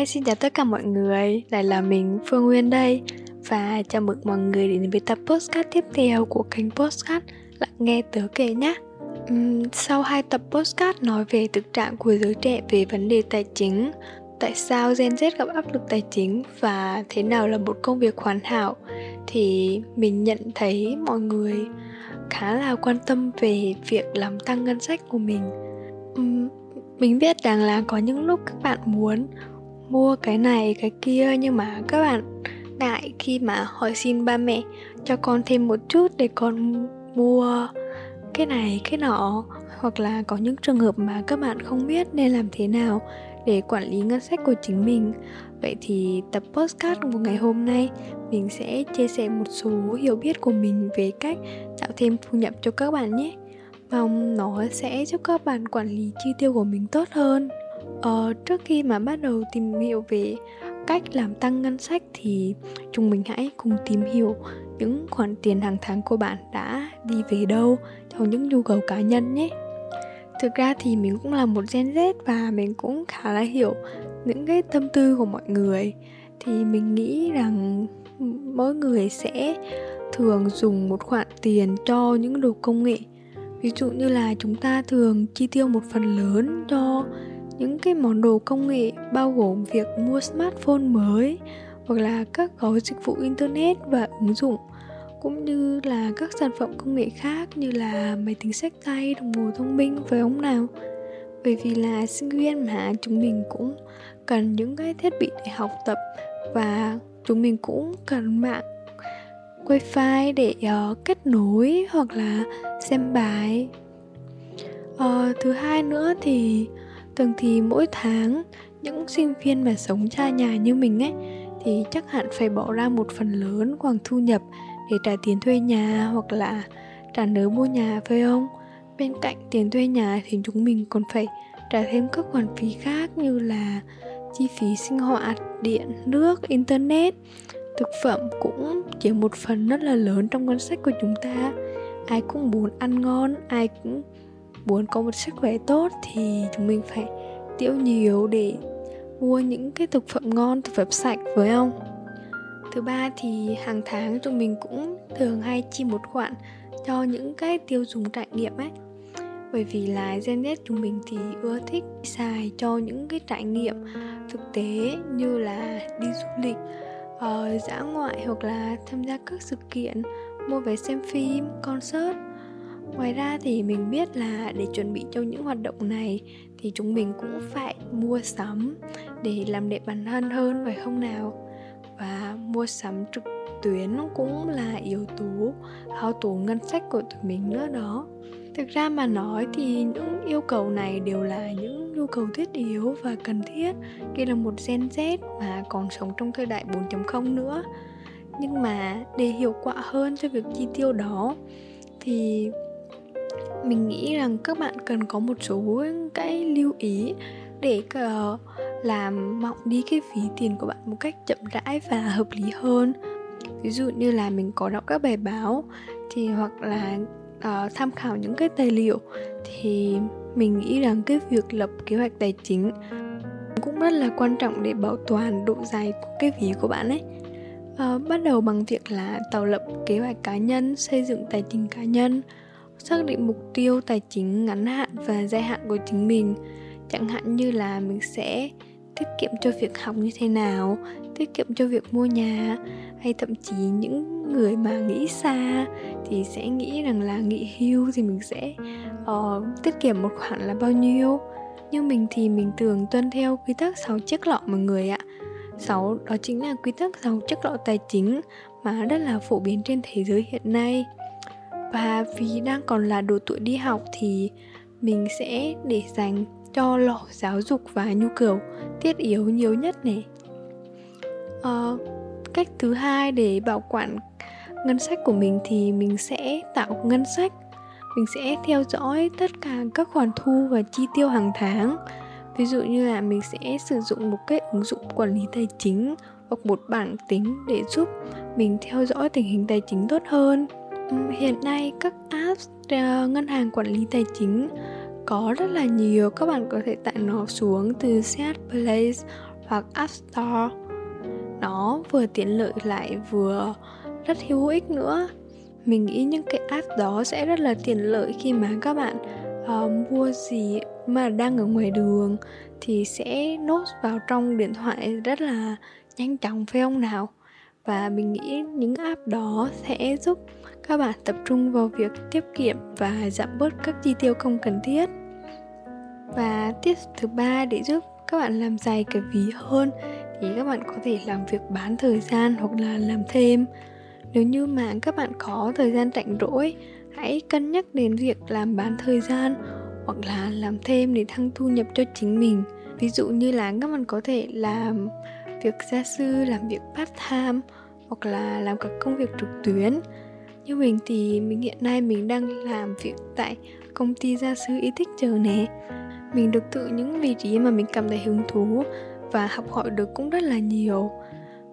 Hi, xin chào tất cả mọi người, lại là mình Phương Nguyên đây. Và chào mừng mọi người đến với tập podcast tiếp theo của kênh podcast Lặng Nghe Tớ Kể nhé. Sau 2 tập podcast nói về thực trạng của giới trẻ về vấn đề tài chính, tại sao Gen Z gặp áp lực tài chính và thế nào là một công việc hoàn hảo, thì mình nhận thấy mọi người khá là quan tâm về việc làm tăng ngân sách của mình. Mình biết rằng là có những lúc các bạn muốn mua cái này cái kia, nhưng mà các bạn ngại khi mà hỏi xin ba mẹ cho con thêm một chút để con mua cái này cái nọ. Hoặc là có những trường hợp mà các bạn không biết nên làm thế nào để quản lý ngân sách của chính mình. Vậy thì tập podcast của ngày hôm nay mình sẽ chia sẻ một số hiểu biết của mình về cách tạo thêm thu nhập cho các bạn nhé. Mong nó sẽ giúp các bạn quản lý chi tiêu của mình tốt hơn. Trước khi mà bắt đầu tìm hiểu về cách làm tăng ngân sách thì chúng mình hãy cùng tìm hiểu những khoản tiền hàng tháng của bạn đã đi về đâu cho những nhu cầu cá nhân nhé. Thực ra thì mình cũng là một Gen Z và mình cũng khá là hiểu những cái tâm tư của mọi người. Thì mình nghĩ rằng mỗi người sẽ thường dùng một khoản tiền cho những đồ công nghệ. Ví dụ như là chúng ta thường chi tiêu một phần lớn cho những cái món đồ công nghệ, bao gồm việc mua smartphone mới hoặc là các gói dịch vụ internet và ứng dụng, cũng như là các sản phẩm công nghệ khác như là máy tính xách tay, đồng hồ thông minh, phải không nào? Bởi vì là sinh viên mà, chúng mình cũng cần những cái thiết bị để học tập và chúng mình cũng cần mạng wifi để kết nối hoặc là xem bài. Thứ hai nữa thì thường thì mỗi tháng những sinh viên mà sống xa nhà như mình ấy thì chắc hẳn phải bỏ ra một phần lớn khoảng thu nhập để trả tiền thuê nhà hoặc là trả nợ mua nhà, phải không? Bên cạnh tiền thuê nhà thì chúng mình còn phải trả thêm các khoản phí khác như là chi phí sinh hoạt, điện, nước, internet. Thực phẩm cũng chỉ một phần rất là lớn trong ngân sách của chúng ta. Ai cũng muốn ăn ngon, ai cũng muốn có một sức khỏe tốt thì chúng mình phải tiêu nhiều để mua những cái thực phẩm ngon, thực phẩm sạch, phải không? Thứ ba thì hàng tháng chúng mình cũng thường hay chi một khoản cho những cái tiêu dùng trải nghiệm ấy. Bởi vì là Gen Z chúng mình thì ưa thích xài cho những cái trải nghiệm thực tế như là đi du lịch, dã ngoại hoặc là tham gia các sự kiện, mua vé xem phim, concert. Ngoài ra thì mình biết là để chuẩn bị cho những hoạt động này thì chúng mình cũng phải mua sắm để làm đẹp bản thân hơn, phải không nào? Và mua sắm trực tuyến cũng là yếu tố hao tốn ngân sách của tụi mình nữa đó. Thực ra mà nói thì những yêu cầu này đều là những nhu cầu thiết yếu và cần thiết khi là một Gen Z mà còn sống trong thời đại 4.0 nữa. Nhưng mà để hiệu quả hơn cho việc chi tiêu đó thì mình nghĩ rằng các bạn cần có một số cái lưu ý để làm mỏng đi cái phí tiền của bạn một cách chậm rãi và hợp lý hơn. Ví dụ như là mình có đọc các bài báo thì hoặc là tham khảo những cái tài liệu, thì mình nghĩ rằng cái việc lập kế hoạch tài chính cũng rất là quan trọng để bảo toàn độ dài của cái ví của bạn ấy. Bắt đầu bằng việc là tạo lập kế hoạch cá nhân, xây dựng tài chính cá nhân, xác định mục tiêu tài chính ngắn hạn và dài hạn của chính mình. Chẳng hạn như là mình sẽ tiết kiệm cho việc học như thế nào, tiết kiệm cho việc mua nhà, hay thậm chí những người mà nghĩ xa thì sẽ nghĩ rằng là nghỉ hưu thì mình sẽ tiết kiệm một khoản là bao nhiêu. Nhưng mình thì mình thường tuân theo quy tắc 6 chiếc lọ mọi người ạ. 6 đó chính là quy tắc 6 chiếc lọ tài chính mà rất là phổ biến trên thế giới hiện nay. Và vì đang còn là độ tuổi đi học thì mình sẽ để dành cho lọ giáo dục và nhu cầu thiết yếu nhiều nhất này. Cách thứ hai để bảo quản ngân sách của mình thì mình sẽ tạo ngân sách. Mình sẽ theo dõi tất cả các khoản thu và chi tiêu hàng tháng. Ví dụ như là mình sẽ sử dụng một cái ứng dụng quản lý tài chính hoặc một bảng tính để giúp mình theo dõi tình hình tài chính tốt hơn. Hiện nay các app ngân hàng quản lý tài chính có rất là nhiều, các bạn có thể tải nó xuống từ Set Place hoặc App Store. Nó vừa tiện lợi lại vừa rất hữu ích nữa. Mình nghĩ những cái app đó sẽ rất là tiện lợi khi mà các bạn mua gì mà đang ở ngoài đường thì sẽ nốt vào trong điện thoại rất là nhanh chóng, phải không nào? Và mình nghĩ những app đó sẽ giúp các bạn tập trung vào việc tiết kiệm và giảm bớt các chi tiêu không cần thiết. Và tip thứ 3 để giúp các bạn làm dày cái ví hơn thì các bạn có thể làm việc bán thời gian hoặc là làm thêm. Nếu như mà các bạn có thời gian rảnh rỗi, hãy cân nhắc đến việc làm bán thời gian hoặc là làm thêm để tăng thu nhập cho chính mình. Ví dụ như là các bạn có thể làm việc gia sư, làm việc part time hoặc là làm các công việc trực tuyến. Như mình thì mình hiện nay mình đang làm việc tại công ty gia sư Y Teacher nè. Mình được tự những vị trí mà mình cảm thấy hứng thú và học hỏi được cũng rất là nhiều.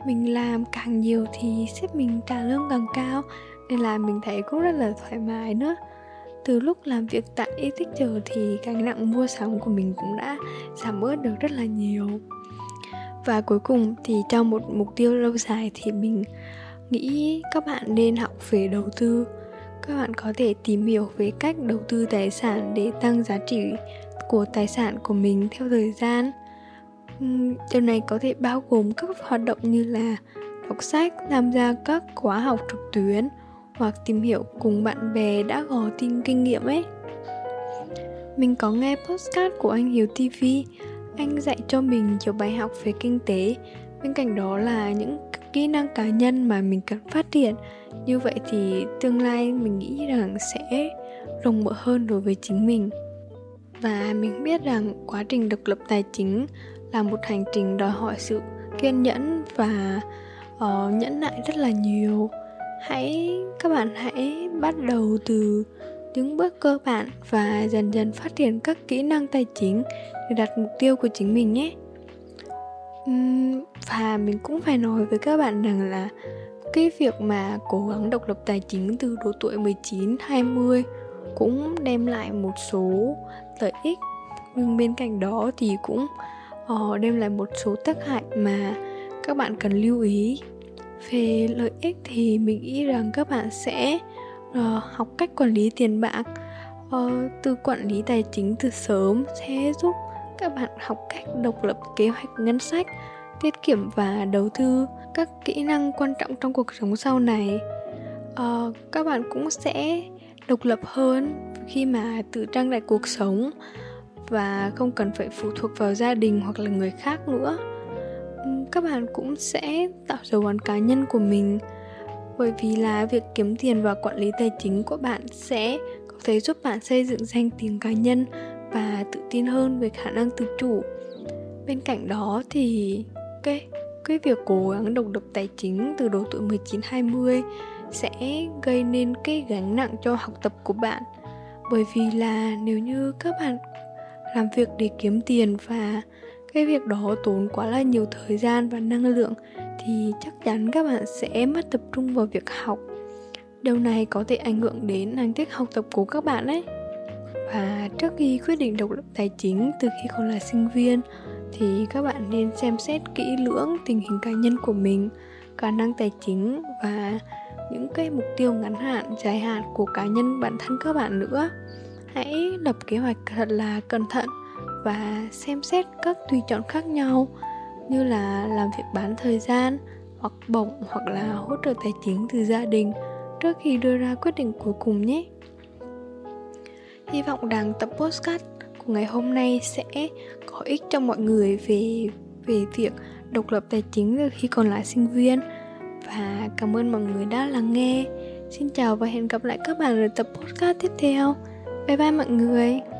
Mình làm càng nhiều thì sếp mình trả lương càng cao, nên là mình thấy cũng rất là thoải mái nữa. Từ lúc làm việc tại Y Teacher thì gánh nặng mua sắm của mình cũng đã giảm bớt được rất là nhiều. Và cuối cùng thì cho một mục tiêu lâu dài thì mình nghĩ các bạn nên học về đầu tư. Các bạn có thể tìm hiểu về cách đầu tư tài sản để tăng giá trị của tài sản của mình theo thời gian. Điều này có thể bao gồm các hoạt động như là đọc sách, tham gia các khóa học trực tuyến hoặc tìm hiểu cùng bạn bè đã có tin kinh nghiệm ấy. Mình có nghe podcast của anh Hiếu TV. Anh dạy cho mình nhiều bài học về kinh tế. Bên cạnh đó là những kỹ năng cá nhân mà mình cần phát triển. Như vậy thì tương lai mình nghĩ rằng sẽ rộng mở hơn đối với chính mình. Và mình biết rằng quá trình độc lập tài chính là một hành trình đòi hỏi sự kiên nhẫn và nhẫn nại rất là nhiều. Các bạn hãy bắt đầu từ những bước cơ bản và dần dần phát triển các kỹ năng tài chính để đạt mục tiêu của chính mình nhé. Và mình cũng phải nói với các bạn rằng là cái việc mà cố gắng độc lập tài chính từ độ tuổi 19-20 cũng đem lại một số lợi ích, nhưng bên cạnh đó thì cũng đem lại một số tác hại mà các bạn cần lưu ý. Về lợi ích thì mình nghĩ rằng các bạn sẽ học cách quản lý tiền bạc. Từ quản lý tài chính từ sớm sẽ giúp các bạn học cách độc lập kế hoạch ngân sách, tiết kiệm và đầu tư các kỹ năng quan trọng trong cuộc sống sau này. Các bạn cũng sẽ độc lập hơn khi mà tự trang trải cuộc sống và không cần phải phụ thuộc vào gia đình hoặc là người khác nữa. Các bạn cũng sẽ tạo dấu ấn cá nhân của mình, bởi vì là việc kiếm tiền và quản lý tài chính của bạn sẽ có thể giúp bạn xây dựng danh tiếng cá nhân và tự tin hơn về khả năng tự chủ. Bên cạnh đó thì cái việc cố gắng độc lập tài chính từ độ tuổi 19-20 sẽ gây nên cái gánh nặng cho học tập của bạn. Bởi vì là nếu như các bạn làm việc để kiếm tiền và cái việc đó tốn quá là nhiều thời gian và năng lượng thì chắc chắn các bạn sẽ mất tập trung vào việc học. Điều này có thể ảnh hưởng đến thành tích học tập của các bạn ấy. Và trước khi quyết định độc lập tài chính từ khi còn là sinh viên thì các bạn nên xem xét kỹ lưỡng tình hình cá nhân của mình, khả năng tài chính và những cái mục tiêu ngắn hạn, dài hạn của cá nhân bản thân các bạn nữa. Hãy lập kế hoạch thật là cẩn thận và xem xét các tùy chọn khác nhau như là làm việc bán thời gian hoặc bổng hoặc là hỗ trợ tài chính từ gia đình trước khi đưa ra quyết định cuối cùng nhé. Hy vọng rằng tập podcast của ngày hôm nay sẽ có ích cho mọi người về việc độc lập tài chính khi còn là sinh viên. Và cảm ơn mọi người đã lắng nghe. Xin chào và hẹn gặp lại các bạn ở tập podcast tiếp theo. Bye bye mọi người.